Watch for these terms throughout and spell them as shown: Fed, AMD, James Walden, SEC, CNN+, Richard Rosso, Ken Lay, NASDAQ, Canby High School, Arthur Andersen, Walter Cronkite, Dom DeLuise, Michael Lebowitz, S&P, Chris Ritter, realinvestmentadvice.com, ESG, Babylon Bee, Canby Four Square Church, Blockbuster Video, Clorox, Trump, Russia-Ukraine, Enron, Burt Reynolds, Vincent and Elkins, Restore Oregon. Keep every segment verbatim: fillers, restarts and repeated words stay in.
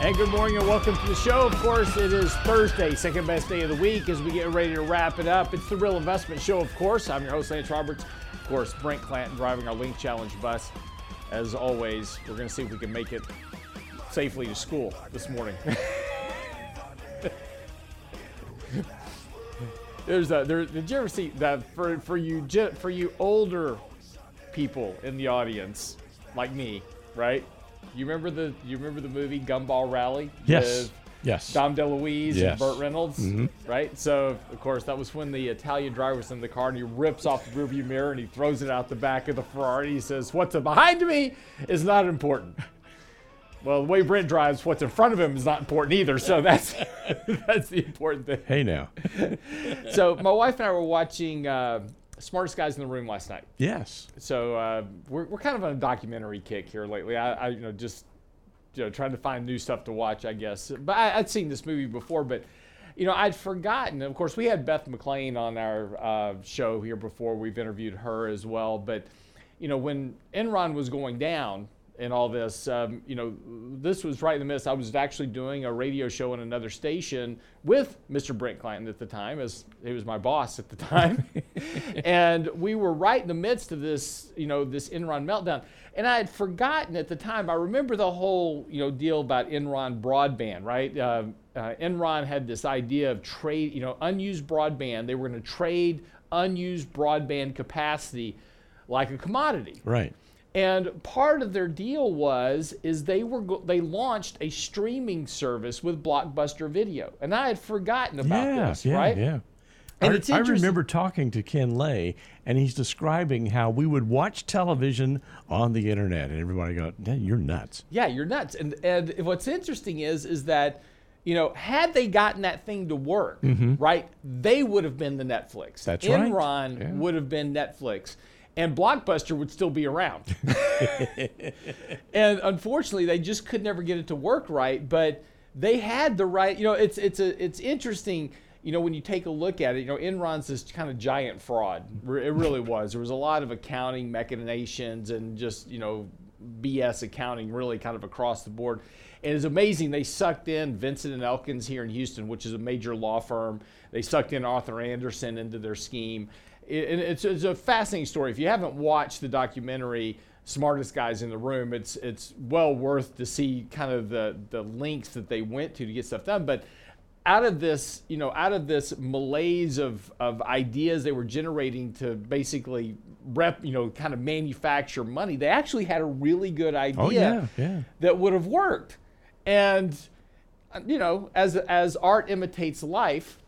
Hey, good morning and welcome to the show. Of course, it is Thursday, second best day of the week as we get ready to wrap it up. It's The Real Investment Show, of course. I'm your host, Lance Roberts. Of course, Brent Clanton driving our Link Challenge bus. As always, we're going to see if we can make it safely to school this morning. There's a, there, did you ever see that for, for you for you older people in the audience, like me, right? You remember the you remember the movie Gumball Rally? Yes. Yes. Dom DeLuise yes. and Burt Reynolds, mm-hmm. right? So, of course, that was when the Italian driver was in the car and he rips off the rearview mirror and he throws it out the back of the Ferrari. And he says, what's behind me is not important. Well, the way Brent drives, what's in front of him is not important either. So that's that's the important thing. Hey, now. So my wife and I were watching uh, Smartest Guys in the Room last night. Yes. So uh, we're we're kind of on a documentary kick here lately. I, I you know, just... You know, trying to find new stuff to watch, I guess. But I, I'd seen this movie before, but, you know, I'd forgotten. Of course, we had Beth McLean on our uh, show here before. We've interviewed her as well. But, you know, when Enron was going down and all this, um, you know, this was right in the midst. I was actually doing a radio show on another station with Mister Brent Clanton at the time, as he was my boss at the time. And we were right in the midst of this, you know, this Enron meltdown. And I had forgotten at the time. I remember the whole, you know, deal about Enron broadband, right? Uh, uh, Enron had this idea of trade, you know, unused broadband. They were going to trade unused broadband capacity like a commodity. Right. And part of their deal was is they were go- they launched a streaming service with Blockbuster Video, and I had forgotten about yeah, this, yeah, right? Yeah. And I, it's I remember talking to Ken Lay, and he's describing how we would watch television on the internet, and everybody go, "You're nuts." Yeah, you're nuts. And and what's interesting is is that, you know, had they gotten that thing to work, mm-hmm. right, they would have been the Netflix. That's Enron right. Enron yeah. would have been Netflix, and Blockbuster would still be around. And unfortunately, they just could never get it to work right. But they had the right. You know, it's it's a it's interesting. You know, when you take a look at it, you know, Enron's this kind of giant fraud. It really was. There was a lot of accounting machinations and just, you know, B S accounting really kind of across the board. And it's amazing. They sucked in Vincent and Elkins here in Houston, which is a major law firm. They sucked in Arthur Andersen into their scheme. And it's, it's a fascinating story. If you haven't watched the documentary Smartest Guys in the Room, it's it's well worth to see kind of the, the links that they went to to get stuff done. But out of this, you know, out of this malaise of, of ideas they were generating to basically rep, you know, kind of manufacture money, they actually had a really good idea oh, yeah, yeah. that would have worked. And, you know, as as art imitates life,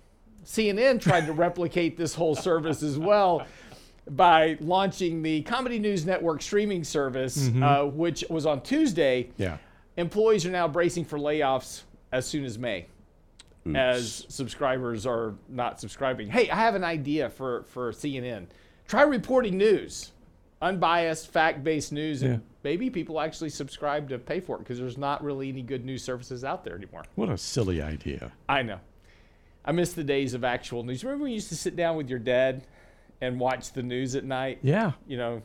C N N tried to replicate this whole service as well by launching the Comedy News Network streaming service, mm-hmm. uh, which was on Tuesday. Yeah. Employees are now bracing for layoffs as soon as May. Oops. As subscribers are not subscribing. Hey, I have an idea for, for C N N. Try reporting news, unbiased, fact-based news, yeah. and maybe people actually subscribe to pay for it because there's not really any good news services out there anymore. What a silly idea. I know. I miss the days of actual news. Remember when you used to sit down with your dad and watch the news at night? Yeah. You know.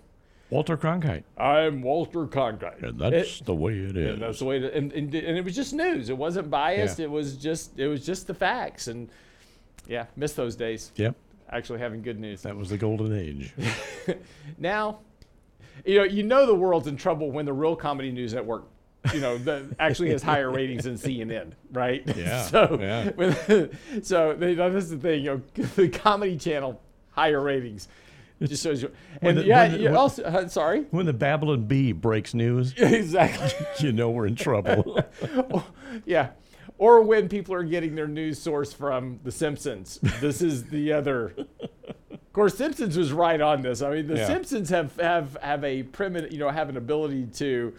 Walter Cronkite. I'm Walter Cronkite. And that's it, the way it is. And that's the way it, and, and and it was just news. It wasn't biased. Yeah. It was just it was just the facts. And yeah, miss those days. Yep. Actually having good news. That was the golden age. Now, you know, you know the world's in trouble when the real Comedy News Network, you know, the, actually has higher ratings than C N N, right? Yeah. so yeah. When, so they, that's the thing, you know, the Comedy Channel higher ratings. It just shows you. And the, yeah, the, you also, uh, sorry? When the Babylon Bee breaks news, exactly. You know we're in trouble. Yeah. Or when people are getting their news source from The Simpsons. This is the other. Of course, Simpsons was right on this. I mean, The yeah. Simpsons have, have, have a primitive, you know, have an ability to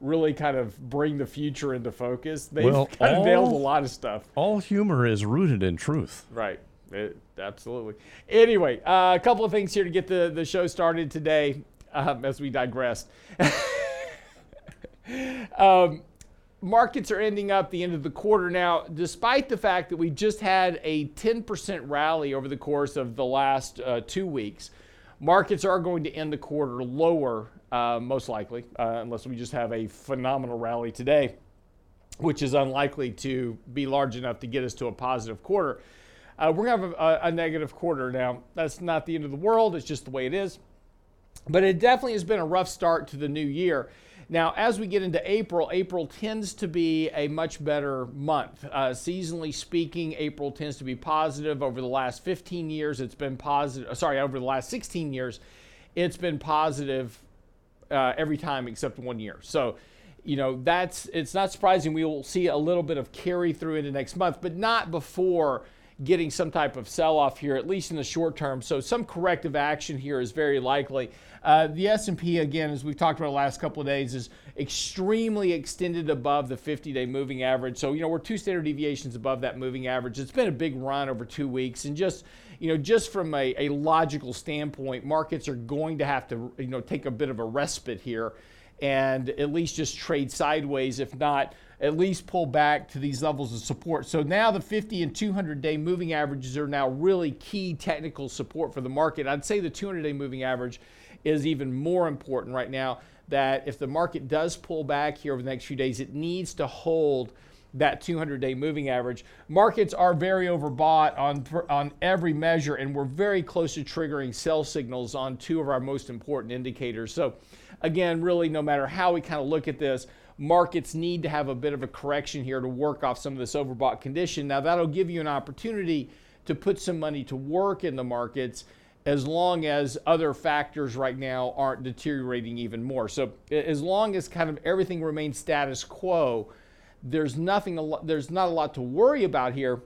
really kind of bring the future into focus. They've well, kind all, of nailed a lot of stuff. All humor is rooted in truth. Right. It, absolutely. Anyway, uh, a couple of things here to get the, the show started today um, as we digress. um, markets are ending up the end of the quarter now, despite the fact that we just had a ten percent rally over the course of the last uh, two weeks. Markets are going to end the quarter lower, uh, most likely, uh, unless we just have a phenomenal rally today, which is unlikely to be large enough to get us to a positive quarter. Uh, we're going to have a, a negative quarter now. That's not the end of the world. It's just the way it is. But it definitely has been a rough start to the new year. Now, as we get into April, April tends to be a much better month. Uh, seasonally speaking, April tends to be positive. Over the last fifteen years, it's been positive. Sorry, over the last sixteen years, it's been positive uh, every time except one year. So, you know, that's it's not surprising we will see a little bit of carry through into next month, but not before getting some type of sell-off here, at least in the short term. So some corrective action here is very likely. Uh, the S and P, again, as we've talked about the last couple of days, is extremely extended above the fifty-day moving average. So, you know, we're two standard deviations above that moving average. It's been a big run over two weeks. And just, you know, just from a, a logical standpoint, markets are going to have to, you know, take a bit of a respite here and at least just trade sideways, if not at least pull back to these levels of support. So now the fifty and two hundred day moving averages are now really key technical support for the market. I'd say the two hundred day moving average is even more important right now, that if the market does pull back here over the next few days, it needs to hold that two hundred day moving average. Markets are very overbought on, on every measure, and we're very close to triggering sell signals on two of our most important indicators. So again, really, no matter how we kind of look at this, markets need to have a bit of a correction here to work off some of this overbought condition. Now, that'll give you an opportunity to put some money to work in the markets, as long as other factors right now aren't deteriorating even more. So as long as kind of everything remains status quo, there's nothing, there's not a lot to worry about here,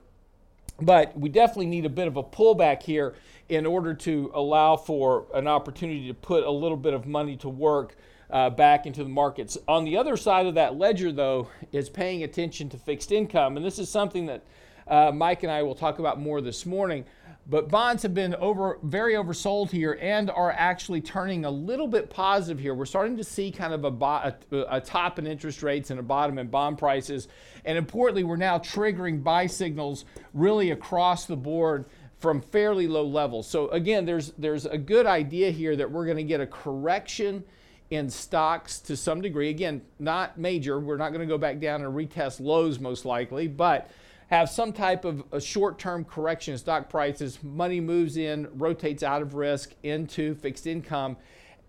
but we definitely need a bit of a pullback here in order to allow for an opportunity to put a little bit of money to work uh, back into the markets. On the other side of that ledger, though, is paying attention to fixed income. And this is something that uh, Mike and I will talk about more this morning. But bonds have been over very oversold here and are actually turning a little bit positive here. We're starting to see kind of a, bo- a, a top in interest rates and a bottom in bond prices. And importantly, we're now triggering buy signals really across the board from fairly low levels. So again, there's, there's a good idea here that we're going to get a correction in stocks to some degree. Again, not major. We're not going to go back down and retest lows most likely, but have some type of a short-term correction in stock prices. Money moves in, rotates out of risk into fixed income.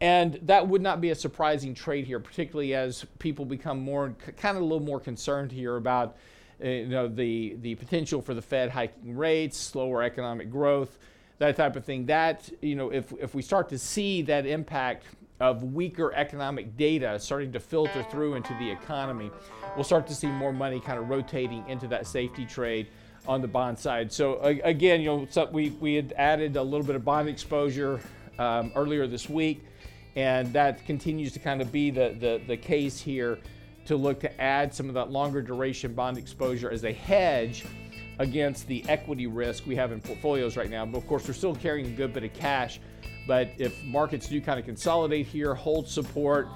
And that would not be a surprising trade here, particularly as people become more, kind of a little more concerned here about, you know, the, the potential for the Fed hiking rates, slower economic growth, that type of thing. That, you know, if, if we start to see that impact of weaker economic data starting to filter through into the economy, we'll start to see more money kind of rotating into that safety trade on the bond side. So again, you know, so we, we had added a little bit of bond exposure um, earlier this week, and that continues to kind of be the, the, the case here, to look to add some of that longer duration bond exposure as a hedge against the equity risk we have in portfolios right now. But of course, we're still carrying a good bit of cash. But if markets do kind of consolidate here, hold support,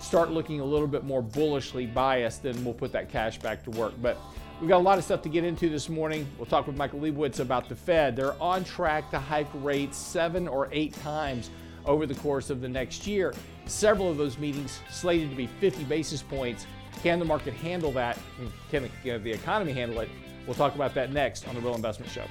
start looking a little bit more bullishly biased, then we'll put that cash back to work. But we've got a lot of stuff to get into this morning. We'll talk with Michael Lebowitz about the Fed. They're on track to hike rates seven or eight times over the course of the next year. Several of those meetings slated to be fifty basis points. Can the market handle that? Can the economy handle it? We'll talk about that next on The Real Investment Show.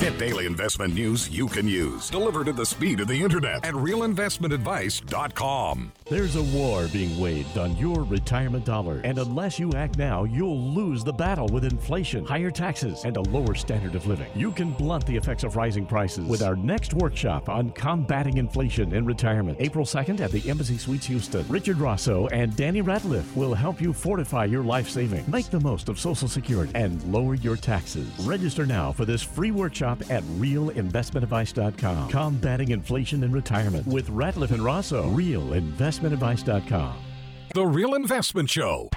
Get daily investment news you can use, delivered at the speed of the internet at real investment advice dot com. There's a war being waged on your retirement dollars, and unless you act now, you'll lose the battle with inflation, higher taxes, and a lower standard of living. You can blunt the effects of rising prices with our next workshop on combating inflation in retirement, April second at the Embassy Suites Houston. Richard Rosso and Danny Ratliff will help you fortify your life savings, make the most of Social Security, and lower your taxes. Register now for this free workshop at real investment advice dot com. Combating inflation in retirement with Ratliff and Rosso. real investment advice dot com. The Real Investment Show.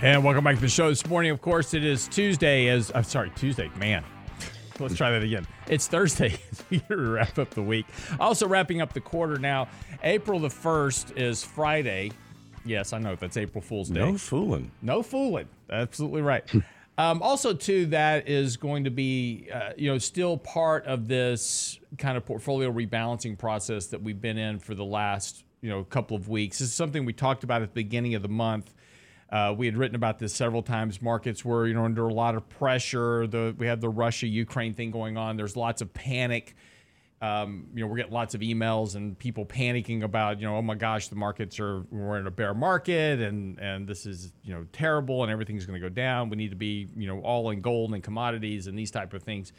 And welcome back to the show this morning. Of course, it is Tuesday. As I'm sorry, Tuesday, man. Let's try that again. It's Thursday. We wrap up the week. Also wrapping up the quarter now. April the first is Friday. Yes, I know that's April Fool's Day. No fooling. No fooling. Absolutely right. um, also, too, that is going to be, uh, you know, still part of this kind of portfolio rebalancing process that we've been in for the last, you know, couple of weeks. This is something we talked about at the beginning of the month. Uh, we had written about this several times. Markets were, you know, under a lot of pressure. The, we had the Russia-Ukraine thing going on. There's lots of panic. Um, you know, we're getting lots of emails and people panicking about, you know, oh my gosh, the markets are, we're in a bear market and and this is, you know, terrible and everything's going to go down. We need to be, you know, all in gold and commodities and these type of things.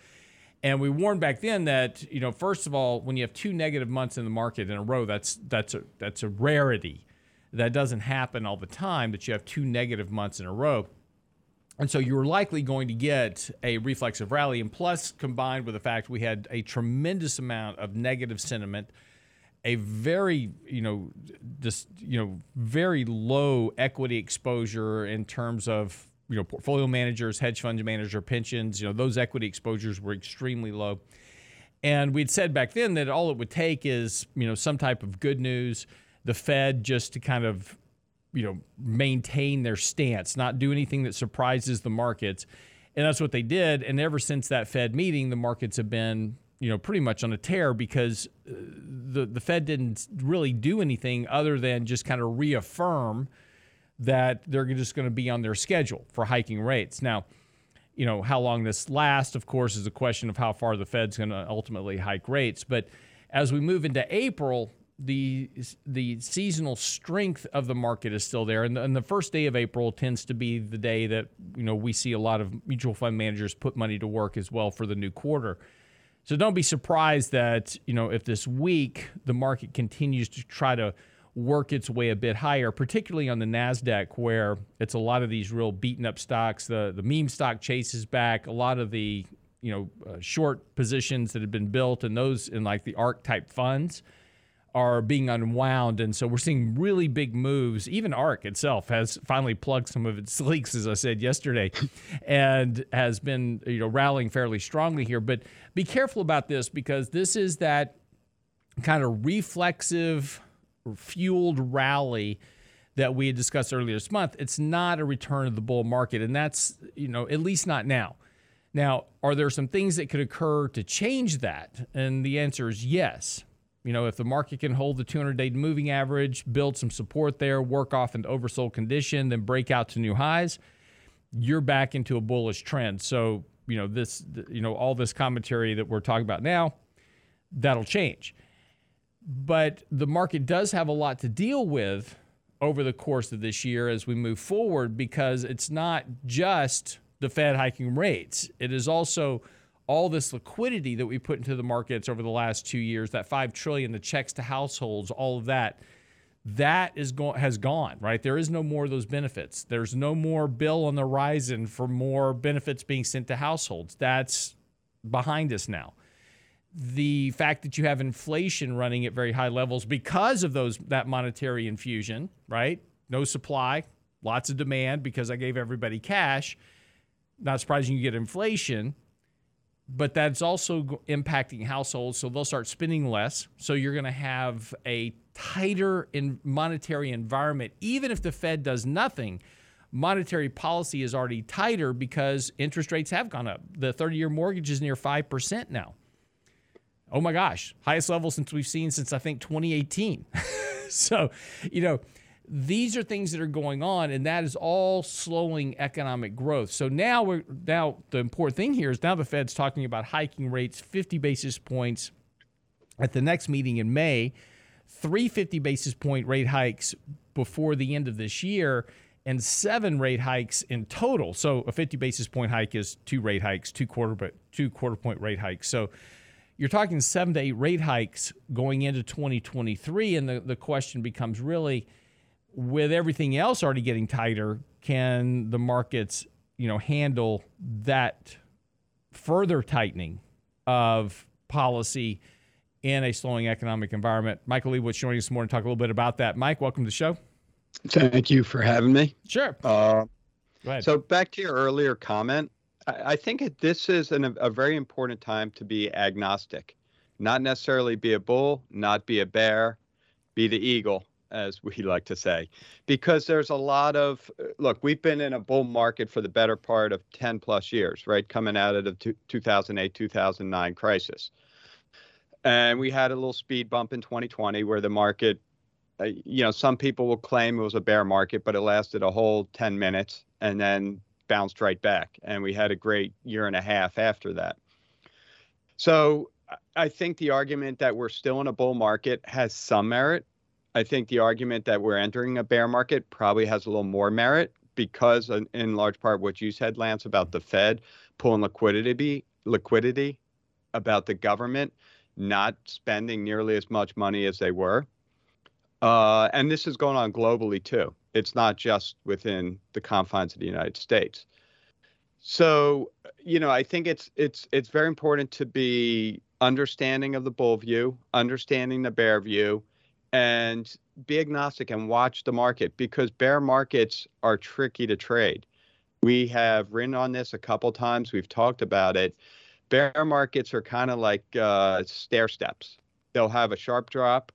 And we warned back then that, you know, first of all, when you have two negative months in the market in a row, that's that's a that's a rarity. That doesn't happen all the time, that you have two negative months in a row. And so you're likely going to get a reflexive rally. And plus, combined with the fact we had a tremendous amount of negative sentiment, a very, you know, just, you know, very low equity exposure in terms of, you know, portfolio managers, hedge fund manager, pensions, you know, those equity exposures were extremely low. And we'd said back then that all it would take is, you know, some type of good news, the Fed just to kind of, you know, maintain their stance, not do anything that surprises the markets. And that's what they did. And ever since that Fed meeting, the markets have been, you know, pretty much on a tear because the, the Fed didn't really do anything other than just kind of reaffirm that they're just going to be on their schedule for hiking rates. Now, you know, how long this lasts, of course, is a question of how far the Fed's going to ultimately hike rates. But as we move into April, the the seasonal strength of the market is still there. And the, and the first day of April tends to be the day that, you know, we see a lot of mutual fund managers put money to work as well for the new quarter. So don't be surprised that, you know, if this week the market continues to try to work its way a bit higher, particularly on the NASDAQ, where it's a lot of these real beaten up stocks. The, the meme stock chases back. A lot of the, you know, uh, short positions that have been built and those in like the ARK type funds are being unwound. And so we're seeing really big moves. Even ARK itself has finally plugged some of its leaks, as I said yesterday, and has been, you know, rallying fairly strongly here. But be careful about this because this is that kind of reflexive, fueled rally that we had discussed earlier this month. It's not a return of the bull market. And that's, you know, at least not now. Now, are there some things that could occur to change that? And the answer is yes. You know, if the market can hold the two hundred day moving average, build some support there, work off an oversold condition, then break out to new highs, you're back into a bullish trend. So, you know, this, you know, all this commentary that we're talking about now, that'll change. But the market does have a lot to deal with over the course of this year as we move forward, because it's not just the Fed hiking rates. It is also all this liquidity that we put into the markets over the last two years, that five trillion dollars, the checks to households, all of that, that is go- has gone, right? There is no more of those benefits. There's no more bill on the horizon for more benefits being sent to households. That's behind us now. The fact that you have inflation running at very high levels because of those that monetary infusion, right? No supply, lots of demand because I gave everybody cash. Not surprising you get inflation. But that's also impacting households, so they'll start spending less. So you're going to have a tighter in monetary environment. Even if the Fed does nothing, monetary policy is already tighter because interest rates have gone up. The thirty-year mortgage is near five percent now. Oh, my gosh. Highest level since we've seen since, I think, twenty eighteen. So, you know, these are things that are going on, and that is all slowing economic growth. So now we're now the important thing here is now the Fed's talking about hiking rates fifty basis points at the next meeting in May, three fifty basis point rate hikes before the end of this year, and seven rate hikes in total. So a fifty basis point hike is two rate hikes, two quarter but two quarter point rate hikes. So you're talking seven to eight rate hikes going into twenty twenty-three. And the, the question becomes really, with everything else already getting tighter, can the markets, you know, handle that further tightening of policy in a slowing economic environment? Michael Lebowitz joining us this morning to talk a little bit about that. Mike, welcome to the show. Thank you for having me. Sure. Uh, Go ahead. So back to your earlier comment, I think this is an, a very important time to be agnostic, not necessarily be a bull, not be a bear, be the eagle, as we like to say, because there's a lot of, look, we've been in a bull market for the better part of ten plus years, right? Coming out of the two thousand eight, two thousand nine crisis. And we had a little speed bump in twenty twenty where the market, uh, you know, some people will claim it was a bear market, but it lasted a whole ten minutes and then bounced right back. And we had a great year and a half after that. So I think the argument that we're still in a bull market has some merit. I think the argument that we're entering a bear market probably has a little more merit because in large part what you said, Lance, about the Fed pulling liquidity, liquidity, about the government not spending nearly as much money as they were. Uh, and this is going on globally, too. It's not just within the confines of the United States. So, you know, I think it's it's it's very important to be understanding of the bull view, understanding the bear view, and be agnostic and watch the market, because bear markets are tricky to trade. We have written on this a couple times. We've talked about it. Bear markets are kind of like uh, stair steps. They'll have a sharp drop.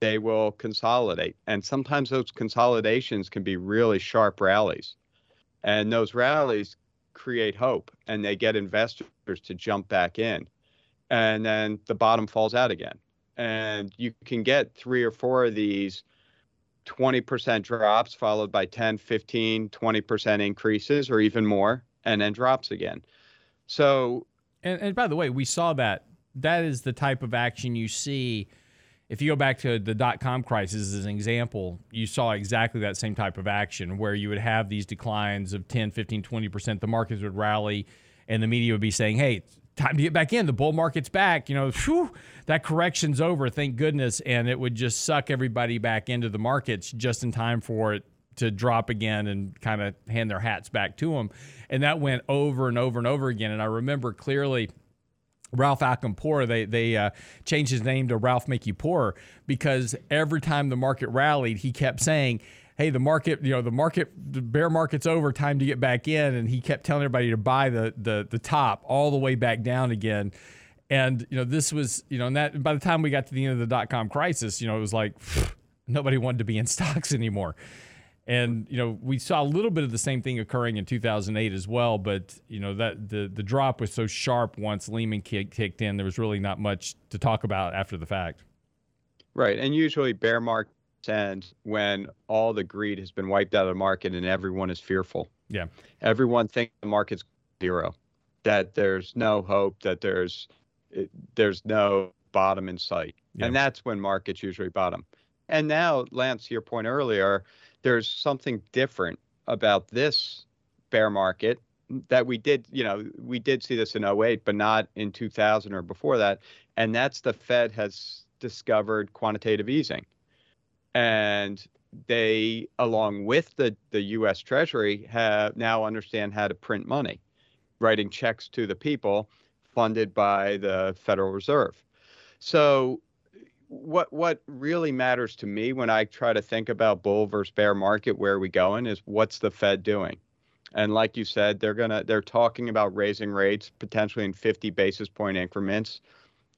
They will consolidate. And sometimes those consolidations can be really sharp rallies. And those rallies create hope, and they get investors to jump back in. And then the bottom falls out again. And you can get three or four of these twenty percent drops followed by ten, fifteen, twenty percent increases or even more, and then drops again. So, and, and by the way, we saw that. That is the type of action you see. If you go back to the dot-com crisis as an example, you saw exactly that same type of action where you would have these declines of ten, fifteen, twenty percent. The markets would rally, and the media would be saying, hey, time to get back in. The bull market's back. You know, whew, that correction's over. Thank goodness. And it would just suck everybody back into the markets just in time for it to drop again and kind of hand their hats back to them. And that went over and over and over again. And I remember clearly Ralph Acampora, they they uh, changed his name to Ralph Make You Poorer, because every time the market rallied, he kept saying, hey, the market, you know, the market, the bear market's over, time to get back in. And he kept telling everybody to buy the the the top all the way back down again. And, you know, this was, you know, and that by the time we got to the end of the dot-com crisis, you know, it was like pff, nobody wanted to be in stocks anymore. And, you know, we saw a little bit of the same thing occurring in two thousand eight as well. But, you know, that the, the drop was so sharp once Lehman kicked in, there was really not much to talk about after the fact. Right. And usually bear market ends when all the greed has been wiped out of the market and everyone is fearful. Yeah. Everyone thinks the market's zero, that there's no hope, that there's there's no bottom in sight. Yeah. And that's when markets usually bottom. And now, Lance, to your point earlier, there's something different about this bear market that we did, you know, we did see this in oh eight, but not in two thousand or before that. And that's the Fed has discovered quantitative easing. And they, along with the, the U S Treasury, have now understand how to print money, writing checks to the people funded by the Federal Reserve. So what what really matters to me when I try to think about bull versus bear market, where are we going, is what's the Fed doing? And like you said, they're gonna they're talking about raising rates potentially in fifty basis point increments.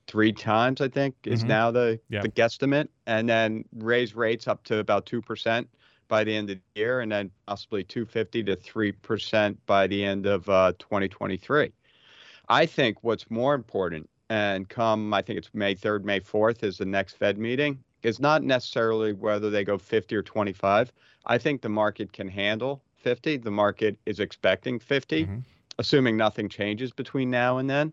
Three times, I think, is mm-hmm. now the, yeah. the guesstimate, and then raise rates up to about two percent by the end of the year, and then possibly two fifty to three percent by the end of uh, twenty twenty-three. I think what's more important, and come, I think it's May third, May fourth is the next Fed meeting, is not necessarily whether they go fifty or twenty-five. I think the market can handle fifty. The market is expecting fifty, mm-hmm. assuming nothing changes between now and then.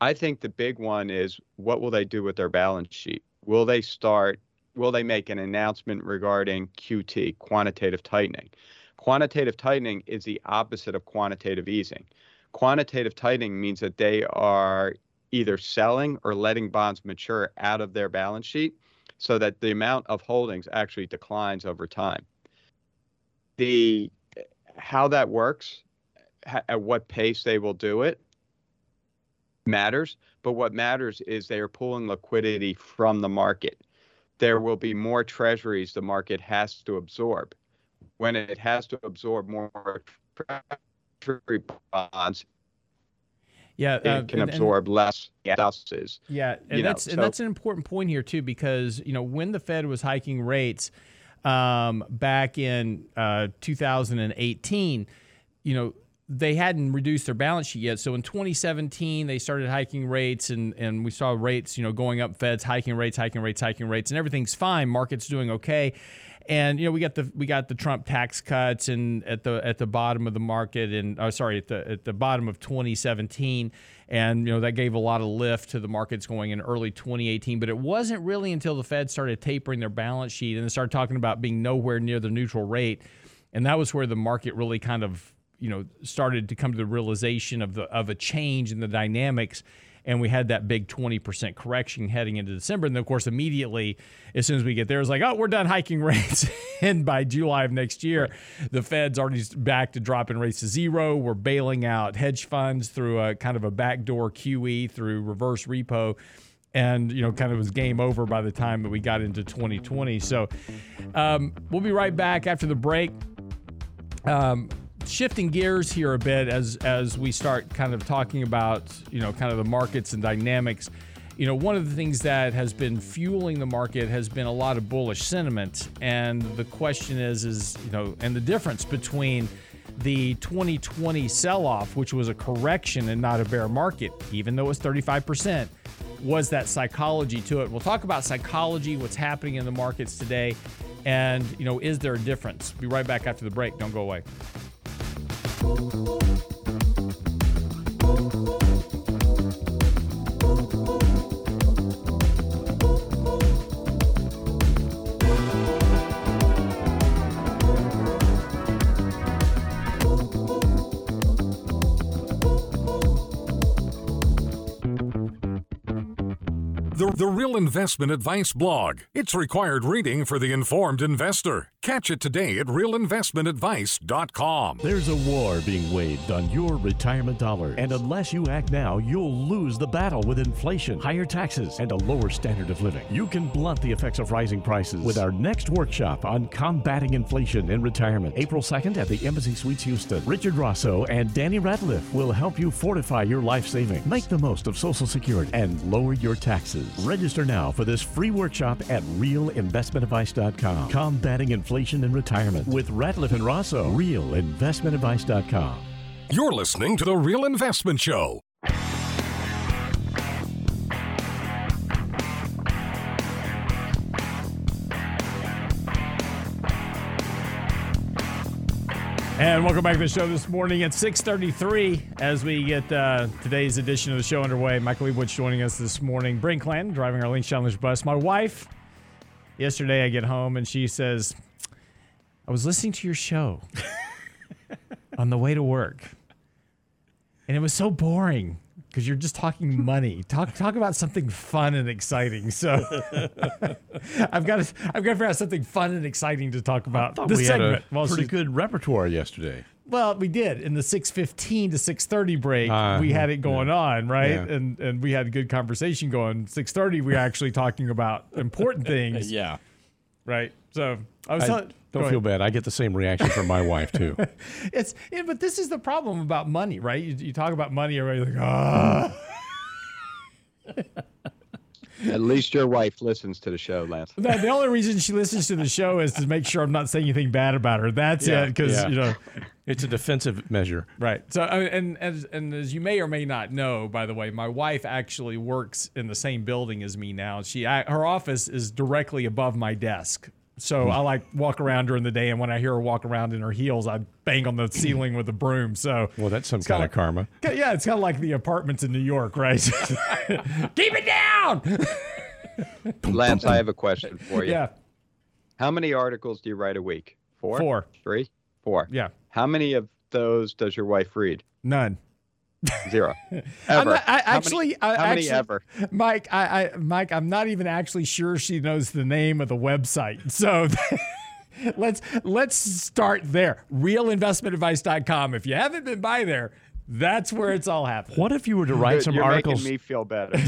I think the big one is, what will they do with their balance sheet? Will they start, will they make an announcement regarding Q T, quantitative tightening? Quantitative tightening is the opposite of quantitative easing. Quantitative tightening means that they are either selling or letting bonds mature out of their balance sheet so that the amount of holdings actually declines over time. The how that works, at what pace they will do it matters. But what matters is they are pulling liquidity from the market. There will be more treasuries the market has to absorb. When it has to absorb more treasury bonds, yeah, it uh, can and, absorb and, less losses. Yeah, and, you that's, know, and so. that's an important point here, too, because, you know, when the Fed was hiking rates um, back in uh, two thousand eighteen, you know, they hadn't reduced their balance sheet yet. So in twenty seventeen, they started hiking rates, and, and we saw rates, you know, going up, Feds hiking rates, hiking rates, hiking rates, and everything's fine. Market's doing okay. And, you know, we got the we got the Trump tax cuts and at the at the bottom of the market and oh, sorry, at the at the bottom of twenty seventeen. And, you know, that gave a lot of lift to the markets going in early twenty eighteen. But it wasn't really until the Fed started tapering their balance sheet and they started talking about being nowhere near the neutral rate. And that was where the market really kind of, you know, started to come to the realization of the of a change in the dynamics. And we had that big twenty percent correction heading into December. And, of course, immediately, as soon as we get there, it's like, oh, we're done hiking rates. And by July of next year, right, the Fed's already back to dropping rates to zero. We're bailing out hedge funds through a kind of a backdoor Q E through reverse repo. And, you know, kind of was game over by the time that we got into twenty twenty. So um, we'll be right back after the break. Um Shifting gears here a bit as as we start kind of talking about, you know, kind of the markets and dynamics. You know, one of the things that has been fueling the market has been a lot of bullish sentiment. And the question is, is, you know, and the difference between the twenty twenty sell-off, which was a correction and not a bear market, even though it was thirty-five percent, was that psychology to it. We'll talk about psychology, what's happening in the markets today, and, you know, is there a difference? Be right back after the break. Don't go away. The, the Real Investment Advice blog. It's required reading for the informed investor. Catch it today at real investment advice dot com. There's a war being waged on your retirement dollars, and unless you act now, you'll lose the battle with inflation, higher taxes, and a lower standard of living. You can blunt the effects of rising prices with our next workshop on combating inflation in retirement, April second at the Embassy Suites Houston. Richard Rosso and Danny Ratliff will help you fortify your life savings, make the most of Social Security, and lower your taxes. Register now for this free workshop at real investment advice dot com. Combating inflation. Inflation and retirement with Ratliff and Rosso. real investment advice dot com. You're listening to The Real Investment Show. And welcome back to the show this morning at six thirty-three as we get uh, today's edition of the show underway. Michael Lebowitz joining us this morning. Brent Clanton driving our Link Challenge bus. My wife, yesterday I get home and she says, I was listening to your show on the way to work, and it was so boring because you're just talking money. Talk talk about something fun and exciting. So I've got to I've got to figure out something fun and exciting to talk about. I this we segment. Had a pretty good repertoire yesterday. Well, we did in the six fifteen to six thirty break. Uh, we had it going yeah. on, right? Yeah. And and we had a good conversation going. Six thirty, we were actually talking about important things. Yeah, right. So I was. I, telling, Don't feel bad. I get the same reaction from my wife, too. It's yeah, but this is the problem about money, right? You, you talk about money, everybody's like, ah. At least your wife listens to the show, Lance. No, the only reason she listens to the show is to make sure I'm not saying anything bad about her. That's yeah, it, because, yeah. you know. It's a defensive measure. Right. So, and, and, and as you may or may not know, by the way, my wife actually works in the same building as me now. She, I, her office is directly above my desk. So I like walk around during the day, and when I hear her walk around in her heels, I bang on the ceiling with a broom. So well, that's some kind of like, karma. Yeah, it's kind of like the apartments in New York, right? Keep it down! Lance, I have a question for you. Yeah. How many articles do you write a week? Four? Four. Three? Four. Yeah. How many of those does your wife read? None. Zero. Ever. I'm not, I, how actually, many, I, how actually, many ever? Mike, I, I, Mike, I'm not even actually sure she knows the name of the website. So let's let's start there. real investment advice dot com. If you haven't been by there, that's where it's all happening. What if you were to write you're, some you're articles? Making me feel better.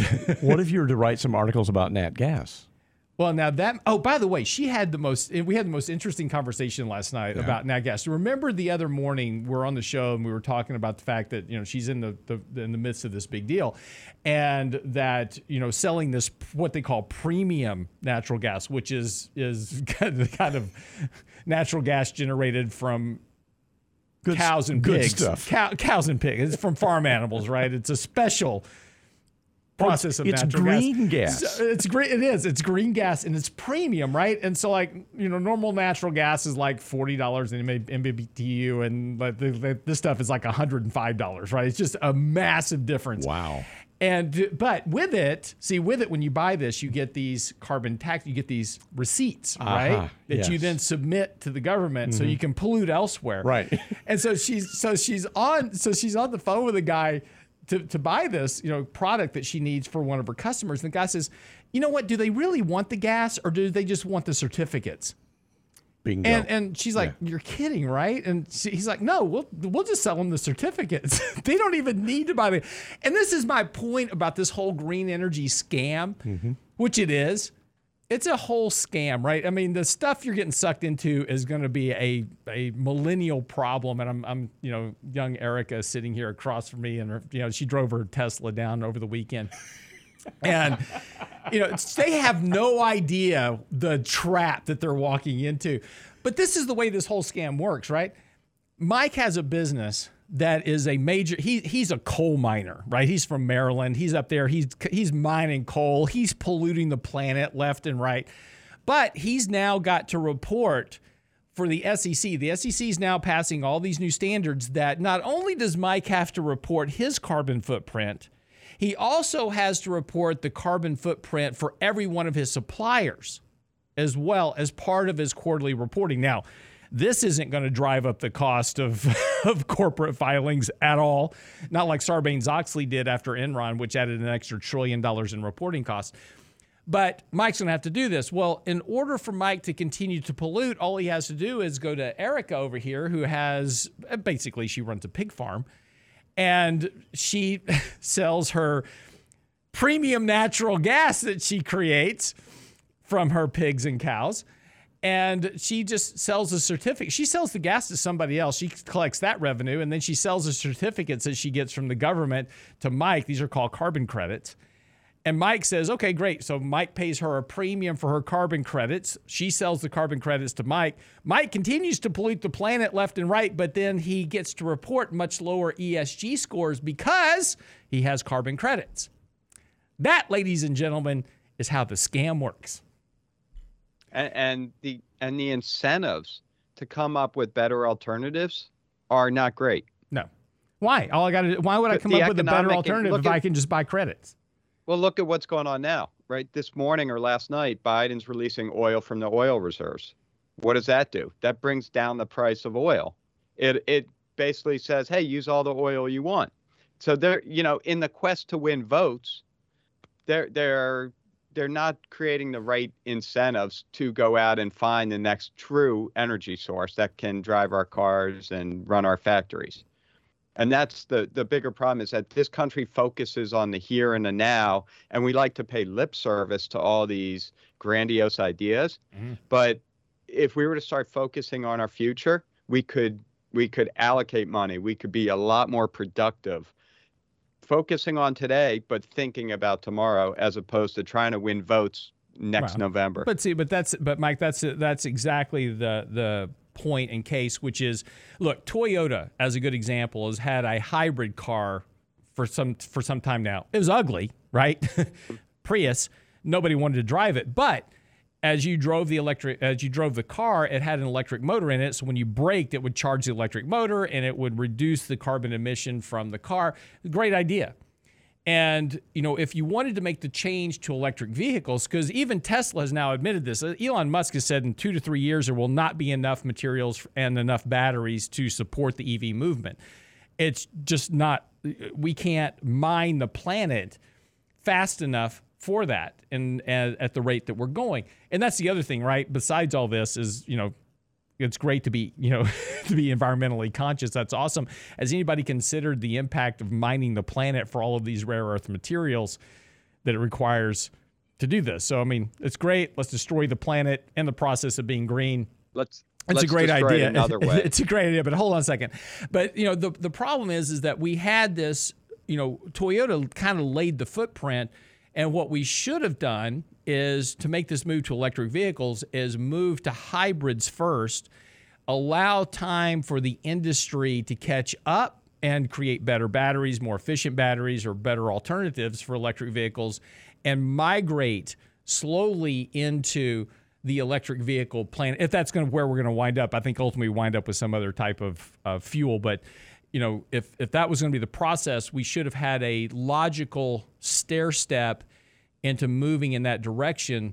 What if you were to write some articles about nat gas? Well, now that, oh, by the way, she had the most, we had the most interesting conversation last night yeah. about nat gas. Remember the other morning we're on the show and we were talking about the fact that, you know, she's in the, the in the midst of this big deal and that, you know, selling this, what they call premium natural gas, which is, is kind of natural gas generated from good, cows and good pigs. Stuff. Cow, cows and pigs. It's from farm animals, right? It's a special process of it's natural gas. It's green gas. gas. So it's green. It is. It's green gas, and it's premium, right? And so, like, you know, normal natural gas is like forty dollars in M B T U, and but the, the, this stuff is like a hundred and five dollars, right? It's just a massive difference. Wow. And but with it, see, with it, when you buy this, you get these carbon tax, you get these receipts, uh-huh, right? That yes. you then submit to the government, mm-hmm. so you can pollute elsewhere, right? And so she's so she's on so she's on the phone with a guy. To, to buy this, you know, product that she needs for one of her customers. And the guy says, you know what, do they really want the gas or do they just want the certificates? Bingo. And, and she's like, yeah. you're kidding, right? And she, he's like, no, we'll we'll just sell them the certificates. They don't even need to buy them. And this is my point about this whole green energy scam, mm-hmm. which it is. It's a whole scam, right? I mean, the stuff you're getting sucked into is going to be a, a millennial problem. And I'm, I'm, you know, young Erica sitting here across from me and, her, you know, she drove her Tesla down over the weekend. And, you know, they have no idea the trap that they're walking into. But this is the way this whole scam works, right? Mike has a business that is a major, he he's a coal miner, right? He's from Maryland. He's up there. He's he's mining coal. He's polluting the planet left and right. But he's now got to report for the S E C. The S E C is now passing all these new standards that not only does Mike have to report his carbon footprint, he also has to report the carbon footprint for every one of his suppliers as well as part of his quarterly reporting. Now, this isn't going to drive up the cost of, of corporate filings at all. Not like Sarbanes-Oxley did after Enron, which added an extra trillion dollars in reporting costs. But Mike's going to have to do this. Well, in order for Mike to continue to pollute, all he has to do is go to Erica over here, who has basically she runs a pig farm, and she sells her premium natural gas that she creates from her pigs and cows. And she just sells a certificate. She sells the gas to somebody else. She collects that revenue, and then she sells the certificates that she gets from the government to Mike. These are called carbon credits. And Mike says, okay, great. So Mike pays her a premium for her carbon credits. She sells the carbon credits to Mike. Mike continues to pollute the planet left and right, but then he gets to report much lower E S G scores because he has carbon credits. That, ladies and gentlemen, is how the scam works. And the and the incentives to come up with better alternatives are not great. No. Why? All I got to why would I come the up with a better alternative if at, I can just buy credits? Well, look at what's going on now, right? This morning or last night, Biden's releasing oil from the oil reserves. What does that do? That brings down the price of oil. It it basically says, hey, use all the oil you want. So they're, you know, in the quest to win votes, they're they're they're not creating the right incentives to go out and find the next true energy source that can drive our cars and run our factories. And that's the, the bigger problem is that this country focuses on the here and the now, and we like to pay lip service to all these grandiose ideas. Mm. But if we were to start focusing on our future, we could we could allocate money. We could be a lot more productive focusing on today, but thinking about tomorrow, as opposed to trying to win votes next well, November. But see, but that's, but Mike, that's, that's exactly the, the point in case, which is, look, Toyota, as a good example, has had a hybrid car for some, for some time now. It was ugly, right? Prius, nobody wanted to drive it, but as you drove the electric, as you drove the car, it had an electric motor in it. So when you braked, it would charge the electric motor and it would reduce the carbon emission from the car. Great idea. And, you know, if you wanted to make the change to electric vehicles, because even Tesla has now admitted this, Elon Musk has said in two to three years, there will not be enough materials and enough batteries to support the E V movement. It's just not, we can't mine the planet fast enough for that, and at the rate that we're going. And that's the other thing, right? Besides all this is, you know, it's great to be, you know, to be environmentally conscious. That's awesome. Has anybody considered the impact of mining the planet for all of these rare earth materials that it requires to do this? So, I mean, it's great. Let's destroy the planet in the process of being green. Let's It's Let's a great idea. Another way. It's a great idea, but hold on a second. But, you know, the, the problem is, is that we had this, you know, Toyota kind of laid the footprint. And what we should have done is to make this move to electric vehicles is move to hybrids first, allow time for the industry to catch up and create better batteries, more efficient batteries, or better alternatives for electric vehicles, and migrate slowly into the electric vehicle plan, if that's going to where we're going to wind up. I think ultimately we wind up with some other type of uh, fuel. But, you know, if, if that was going to be the process, we should have had a logical stair step into moving in that direction,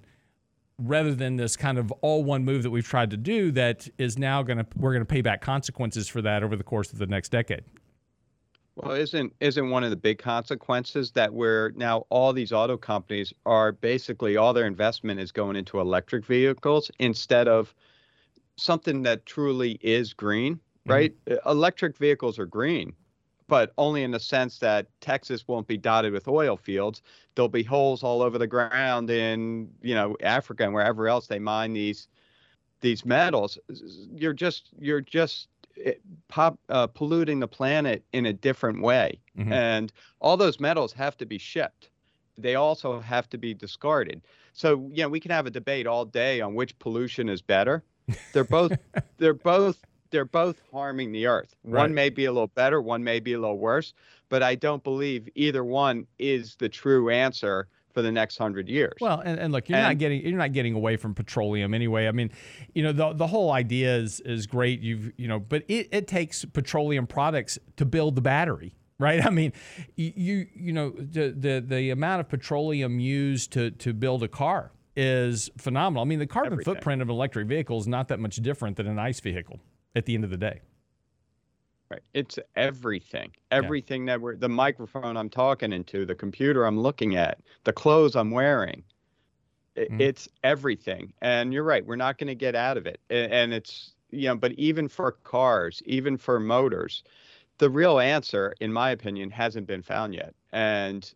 rather than this kind of all one move that we've tried to do that is now going to, we're going to pay back consequences for that over the course of the next decade. Well, isn't isn't one of the big consequences that we're now, all these auto companies are basically, all their investment is going into electric vehicles instead of something that truly is green, right? Mm-hmm. Electric vehicles are green, but only in the sense that Texas won't be dotted with oil fields. There'll be holes all over the ground in, you know, Africa and wherever else they mine these these metals. You're just you're just. It, pop, uh, polluting the planet in a different way. Mm-hmm. And all those metals have to be shipped. They also have to be discarded. So, you know, we can have a debate all day on which pollution is better. They're both, they're both, they're both harming the earth. Right. One may be a little better, one may be a little worse, but I don't believe either one is the true answer for the next hundred years. Well, and, and look, you're and, not getting you're not getting away from petroleum anyway. I mean, you know, the the whole idea is is great. You've you know, but it, it takes petroleum products to build the battery, right? I mean, you you know, the the, the amount of petroleum used to to build a car is phenomenal. I mean, the carbon everything. footprint of an electric vehicle is not that much different than an ICE vehicle at the end of the day. Right. It's everything, everything yeah. that we're, the microphone I'm talking into, the computer I'm looking at, the clothes I'm wearing, it, mm. it's everything. And you're right. We're not going to get out of it. And, and it's, you know, but even for cars, even for motors, the real answer, in my opinion, hasn't been found yet. And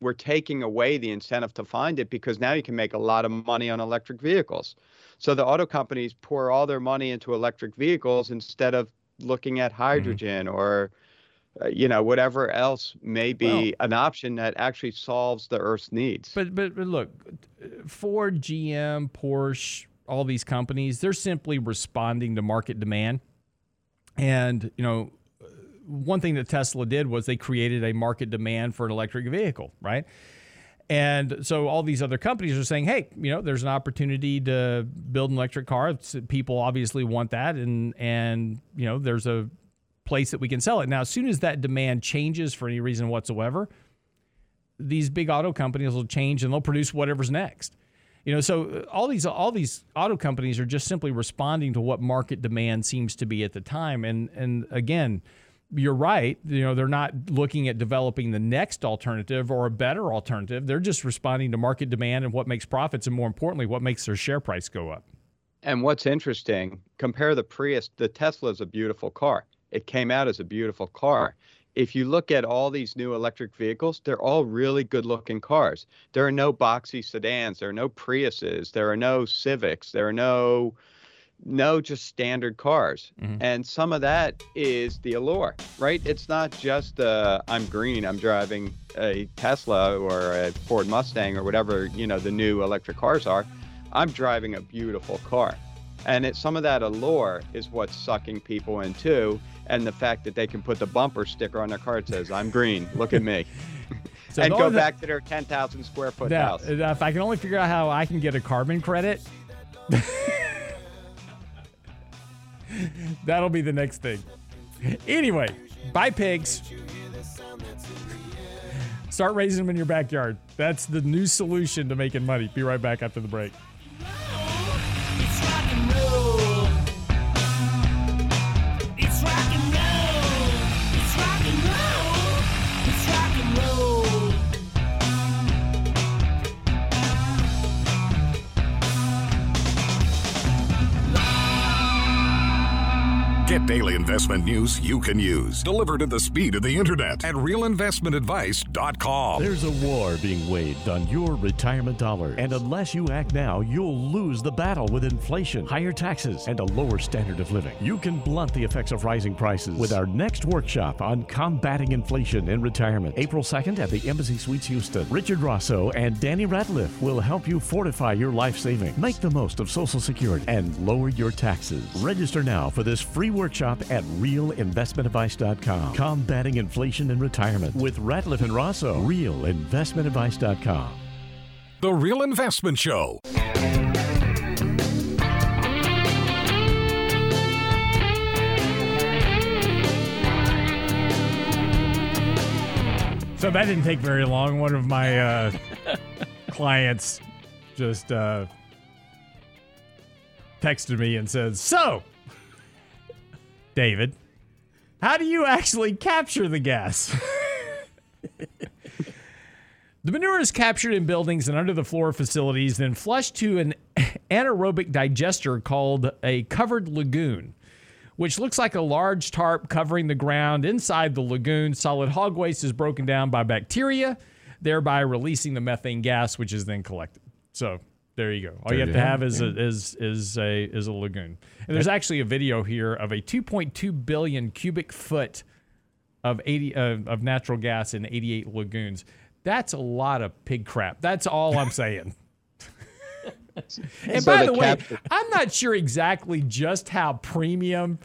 we're taking away the incentive to find it, because now you can make a lot of money on electric vehicles. So the auto companies pour all their money into electric vehicles instead of looking at hydrogen mm-hmm. or, uh, you know, whatever else may be well, an option that actually solves the Earth's needs. But, but but look, Ford, G M, Porsche, all these companies, they're simply responding to market demand. And, you know, one thing that Tesla did was they created a market demand for an electric vehicle, right? And so all these other companies are saying, hey, you know, there's an opportunity to build an electric car. People obviously want that. And, and you know, there's a place that we can sell it. Now, as soon as that demand changes for any reason whatsoever, these big auto companies will change and they'll produce whatever's next. You know, so all these all these auto companies are just simply responding to what market demand seems to be at the time. And, and again, you're right. You know, they're not looking at developing the next alternative or a better alternative. They're just responding to market demand and what makes profits, and more importantly, what makes their share price go up. And what's interesting, compare the Prius. The Tesla is a beautiful car. It came out as a beautiful car. If you look at all these new electric vehicles, they're all really good-looking cars. There are no boxy sedans. There are no Priuses. There are no Civics. There are no... No, just standard cars. Mm-hmm. And some of that is the allure, right? It's not just uh, I'm green, I'm driving a Tesla or a Ford Mustang or whatever, you know, the new electric cars are. I'm driving a beautiful car. And it, some of that allure is what's sucking people in too. And the fact that they can put the bumper sticker on their car that says, I'm green, look at me. So and go the, back to their ten thousand square foot that, house. If I can only figure out how I can get a carbon credit. That'll be the next thing. Anyway, buy pigs. Start raising them in your backyard. That's the new solution to making money. Be right back after the break. daily investment news you can use, delivered at the speed of the internet at real investment advice dot com. There's a war being waged on your retirement dollars, and unless you act now, you'll lose the battle with inflation, higher taxes, and a lower standard of living. You can blunt the effects of rising prices with our next workshop on combating inflation in retirement, April second at the Embassy Suites Houston. Richard Rosso and Danny Ratliff will help you fortify your life savings, make the most of Social Security, and lower your taxes. Register now for this free workshop at real investment advice dot com. Combating inflation in retirement with Ratliff and Rosso. real investment advice dot com. The Real Investment Show. So that didn't take very long. One of my uh, clients just uh, texted me and said, "So, David, how do you actually capture the gas?" The manure is captured in buildings and under the floor of facilities, then flushed to an anaerobic digester called a covered lagoon, which looks like a large tarp covering the ground. Inside the lagoon, solid hog waste is broken down by bacteria, thereby releasing the methane gas, which is then collected. So there you go. All you have to have is a, is is a is a lagoon. And there's actually a video here of a two point two billion cubic foot of eighty uh, of natural gas in eighty-eight lagoons. That's a lot of pig crap. That's all I'm saying. And so by the, the way, cap- I'm not sure exactly just how premium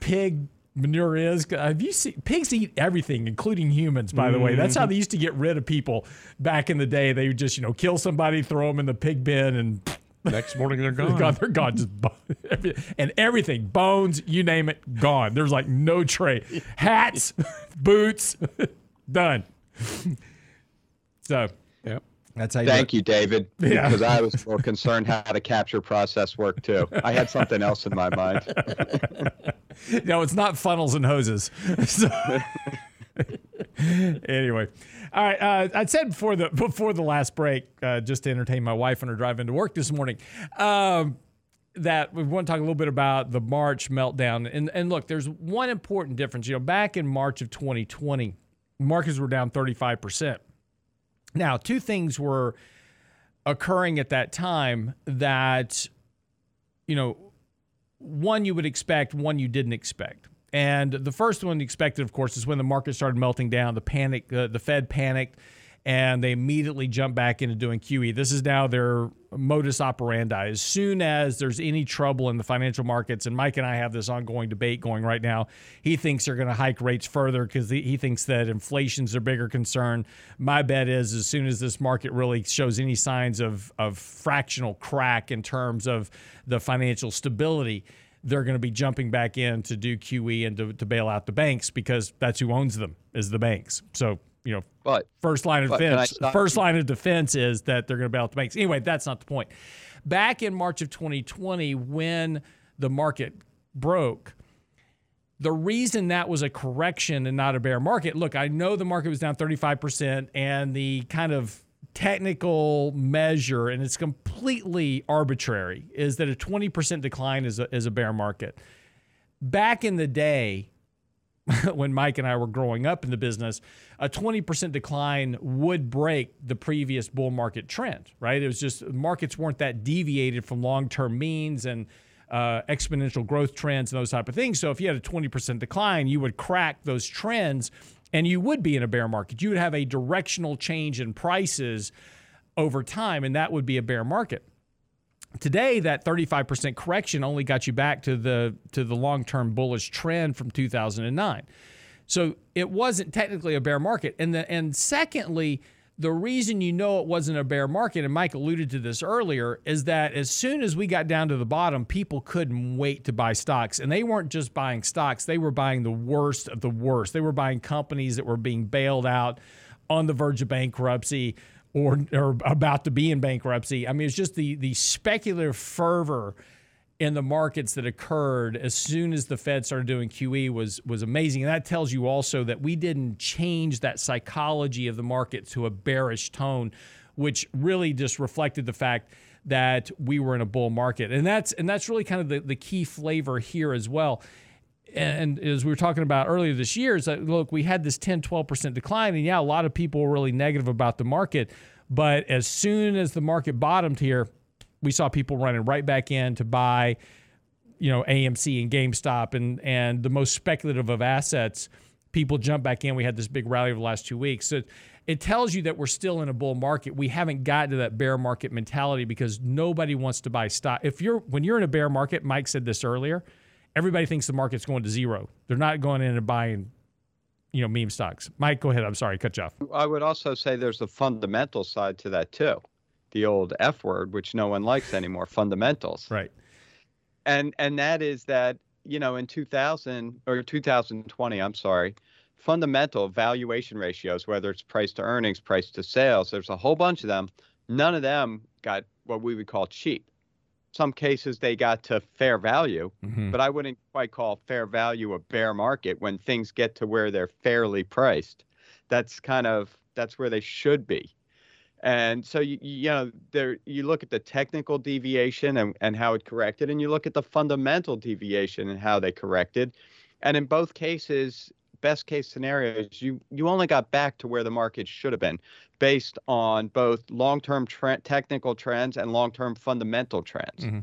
pig manure is. Have you seen pigs eat everything, including humans? By the mm-hmm. way, that's how they used to get rid of people back in the day. They would just, you know, kill somebody, throw them in the pig bin, and next morning they're gone. They're gone. They're gone. Just and everything, bones, you name it, gone. There's like no tray, hats, boots, done. So, yep. That's how you Thank you, David, yeah. because I was more concerned how the capture process worked, too. I had something else in my mind. No, it's not funnels and hoses. So, anyway, all right. Uh, I said before the before the last break, uh, just to entertain my wife on her drive into work this morning, um, that we want to talk a little bit about the March meltdown. And, and look, there's one important difference. You know, back in March of twenty twenty, markets were down thirty-five percent. Now, two things were occurring at that time that, you know, one you would expect, one you didn't expect. And the first one expected, of course, is when the market started melting down, the panic, uh, the Fed panicked, and they immediately jumped back into doing Q E. This is now their modus operandi. As soon as there's any trouble in the financial markets, and Mike and I have this ongoing debate going right now, he thinks they're going to hike rates further because he thinks that inflation's their bigger concern. My bet is as soon as this market really shows any signs of, of fractional crack in terms of the financial stability, they're going to be jumping back in to do Q E and to, to bail out the banks, because that's who owns them, is the banks. So, you know, but, first line of defense. First line of defense is that they're going to bail out the banks. Anyway, that's not the point. Back in March of twenty twenty, when the market broke, the reason that was a correction and not a bear market, look, I know the market was down thirty-five percent, and the kind of technical measure, and it's completely arbitrary, is that a twenty percent decline is a, is a bear market. Back in the day, when Mike and I were growing up in the business, a twenty percent decline would break the previous bull market trend, right? It was just markets weren't that deviated from long-term means and uh, exponential growth trends and those type of things. So if you had a twenty percent decline, you would crack those trends and you would be in a bear market. You would have a directional change in prices over time, and that would be a bear market. Today, that thirty-five percent correction only got you back to the to the long-term bullish trend from two thousand nine. So it wasn't technically a bear market. And the, and secondly, the reason you know it wasn't a bear market, and Mike alluded to this earlier, is that as soon as we got down to the bottom, people couldn't wait to buy stocks. And they weren't just buying stocks. They were buying the worst of the worst. They were buying companies that were being bailed out, on the verge of bankruptcy, Or, or about to be in bankruptcy. I mean, it's just the the speculative fervor in the markets that occurred as soon as the Fed started doing Q E was was amazing. And that tells you also that we didn't change that psychology of the market to a bearish tone, which really just reflected the fact that we were in a bull market. And that's and that's really kind of the, the key flavor here as well, and as we were talking about earlier this year, is that, look, we had this ten, twelve percent decline, and yeah, a lot of people were really negative about the market, but as soon as the market bottomed here, we saw people running right back in to buy, you know, A M C and GameStop and and the most speculative of assets. People jumped back in. We had this big rally over the last two weeks. So it tells you that we're still in a bull market. We haven't gotten to that bear market mentality because nobody wants to buy stock. If you're when you're in a bear market, Mike said this earlier, everybody thinks the market's going to zero. They're not going in and buying, you know, meme stocks. Mike, go ahead. I'm sorry, cut you off. I would also say there's a fundamental side to that too. The old F word, which no one likes anymore, fundamentals. Right. And and that is that, you know, in two thousand or twenty twenty, I'm sorry, fundamental valuation ratios, whether it's price to earnings, price to sales, there's a whole bunch of them. None of them got what we would call cheap. Some cases they got to fair value, mm-hmm. but I wouldn't quite call fair value a bear market when things get to where they're fairly priced. That's kind of, that's where they should be. And so, you, you know, there you look at the technical deviation and, and how it corrected, and you look at the fundamental deviation and how they corrected. And in both cases, best case scenarios, you, you only got back to where the market should have been based on both long-term trend, technical trends and long-term fundamental trends. Mm-hmm.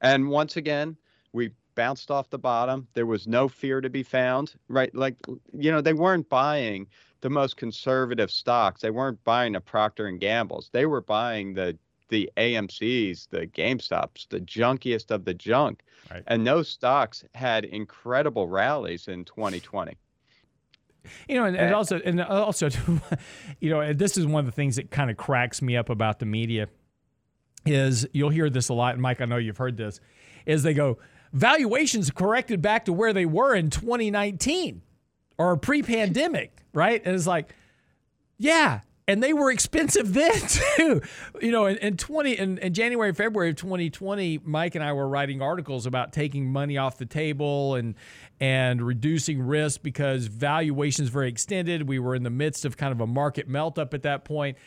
And once again, we bounced off the bottom. There was no fear to be found, right? Like, you know, they weren't buying the most conservative stocks. They weren't buying a Procter and Gamble's. They were buying the the A M C's, the GameStops, the junkiest of the junk. Right. And those stocks had incredible rallies in twenty twenty. You know, and, and also, and also, you know, this is one of the things that kind of cracks me up about the media is you'll hear this a lot, and Mike, I know you've heard this, is they go, valuations corrected back to where they were in twenty nineteen. Or pre-pandemic, right? And it's like, yeah, and they were expensive then too. You know, in, in twenty in, in January, February of twenty twenty, Mike and I were writing articles about taking money off the table and and reducing risk because valuations were very extended. We were in the midst of kind of a market melt up at that point.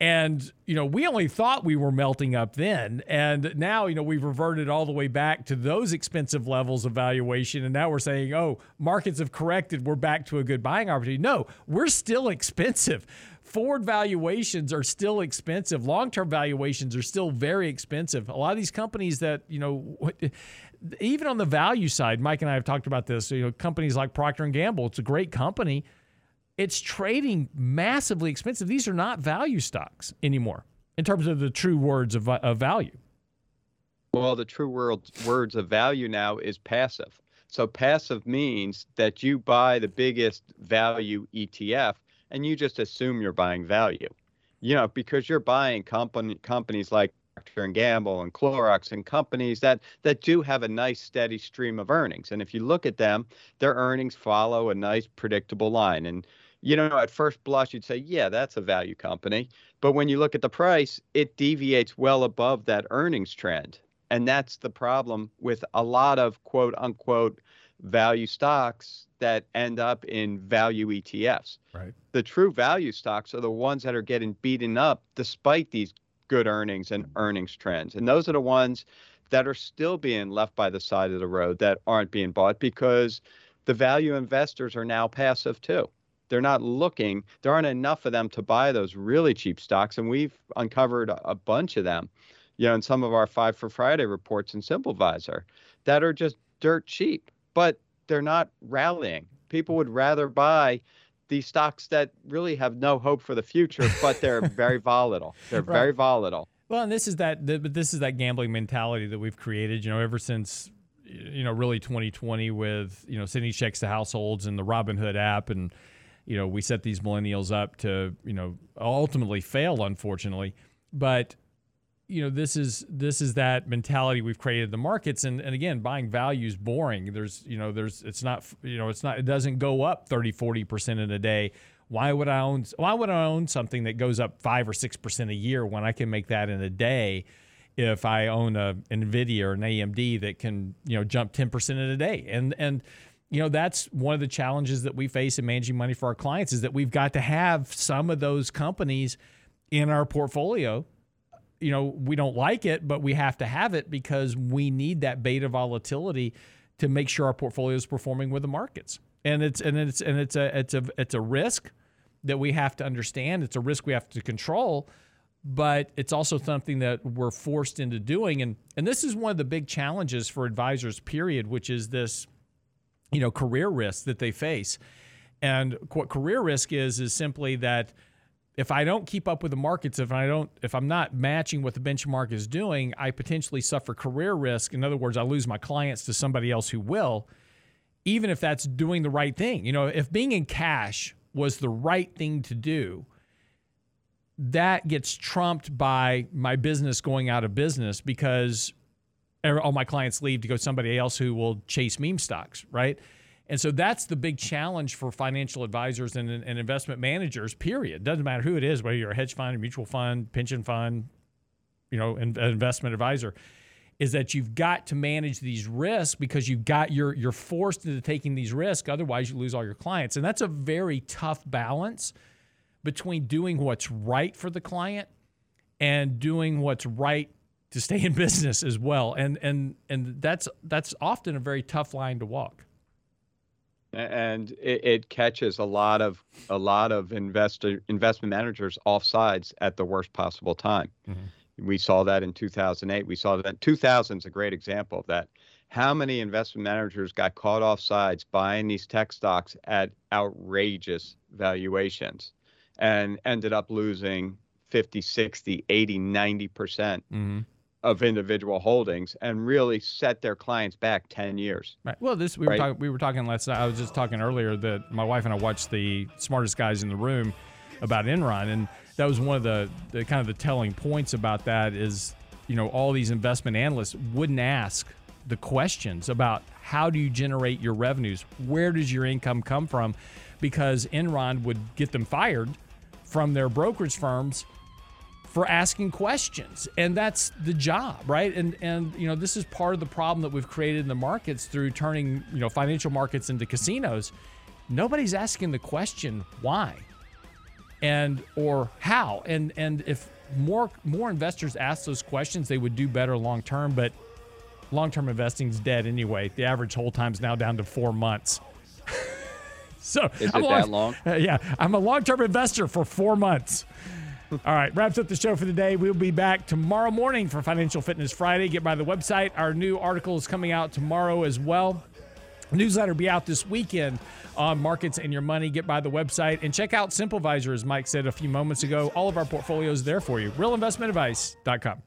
And, you know, we only thought we were melting up then. And now, you know, we've reverted all the way back to those expensive levels of valuation. And now we're saying, oh, markets have corrected. We're back to a good buying opportunity. No, we're still expensive. Forward valuations are still expensive. Long-term valuations are still very expensive. A lot of these companies that, you know, even on the value side, Mike and I have talked about this, you know, companies like Procter and Gamble, it's a great company. It's trading massively expensive. These are not value stocks anymore in terms of the true words of, of value. Well, the true world, words of value now is passive. So passive means that you buy the biggest value E T F and you just assume you're buying value, you know, because you're buying company, companies like Procter and Gamble and Clorox and companies that that do have a nice steady stream of earnings. And if you look at them, their earnings follow a nice predictable line. And, you know, at first blush, you'd say, yeah, that's a value company. But when you look at the price, it deviates well above that earnings trend. And that's the problem with a lot of, quote unquote, value stocks that end up in value E T Fs. Right. The true value stocks are the ones that are getting beaten up despite these good earnings and earnings trends. And those are the ones that are still being left by the side of the road that aren't being bought because the value investors are now passive too. They're not looking, there aren't enough of them to buy those really cheap stocks. And we've uncovered a bunch of them, you know, in some of our Five for Friday reports in SimpleVisor that are just dirt cheap, but they're not rallying. People would rather buy these stocks that really have no hope for the future, but they're very volatile. They're right. very volatile. Well, and this is that this is that gambling mentality that we've created, you know, ever since, you know, really twenty twenty with, you know, sending checks to households and the Robinhood app. And, you know, we set these millennials up to, you know, ultimately fail, unfortunately. But, you know, this is this is that mentality we've created in the markets. And, and again, buying value is boring. There's, you know, there's, it's not, you know, it's not, it doesn't go up thirty, forty percent in a day. Why would I own, why would I own something that goes up five or six percent a year when I can make that in a day? If I own a NVIDIA or an A M D that can, you know, jump ten percent in a day. And, and, you know, that's one of the challenges that we face in managing money for our clients is that we've got to have some of those companies in our portfolio. You know, we don't like it, but we have to have it because we need that beta volatility to make sure our portfolio is performing with the markets. And it's and it's and it's a it's a it's a risk that we have to understand. It's a risk we have to control, but it's also something that we're forced into doing. And and this is one of the big challenges for advisors, period, which is this, you know, career risk that they face. And what career risk is is simply that if I don't keep up with the markets, if I don't, if I'm not matching what the benchmark is doing, I potentially suffer career risk. In other words, I lose my clients to somebody else who will, even if that's doing the right thing. You know, if being in cash was the right thing to do, that gets trumped by my business going out of business because all my clients leave to go to somebody else who will chase meme stocks, right? And so that's the big challenge for financial advisors and, and investment managers, period. Doesn't matter who it is, whether you're a hedge fund, a mutual fund, pension fund, you know, an investment advisor, is that you've got to manage these risks because you've got your, you're forced into taking these risks. Otherwise, you lose all your clients. And that's a very tough balance between doing what's right for the client and doing what's right to stay in business as well. And and and that's that's often a very tough line to walk. And it, it catches a lot of a lot of investor investment managers off sides at the worst possible time. Mm-hmm. We saw that in two thousand eight. We saw that two thousand is a great example of that. How many investment managers got caught off sides buying these tech stocks at outrageous valuations and ended up losing fifty, sixty, eighty, ninety percent mm-hmm. of individual holdings and really set their clients back ten years. Right. Well, this we right? were talking we were talking last night. I was just talking earlier that my wife and I watched the Smartest Guys in the Room about Enron, and that was one of the, the kind of the telling points about that is, you know, all these investment analysts wouldn't ask the questions about how do you generate your revenues? Where does your income come from? Because Enron would get them fired from their brokerage firms for asking questions. And that's the job, right? And, and you know, this is part of the problem that we've created in the markets through turning, you know, financial markets into casinos. Nobody's asking the question why and or how. And and if more more investors asked those questions, they would do better long-term, but long-term investing's dead anyway. The average hold time's now down to four months. So is it I'm long, that long? Uh, yeah, I'm a long-term investor for four months. All right, wraps up the show for the day. We'll be back tomorrow morning for Financial Fitness Friday. Get by the website. Our new article is coming out tomorrow as well. Newsletter will be out this weekend on markets and your money. Get by the website and check out SimpleVisor, as Mike said a few moments ago. All of our portfolios there for you. real investment advice dot com.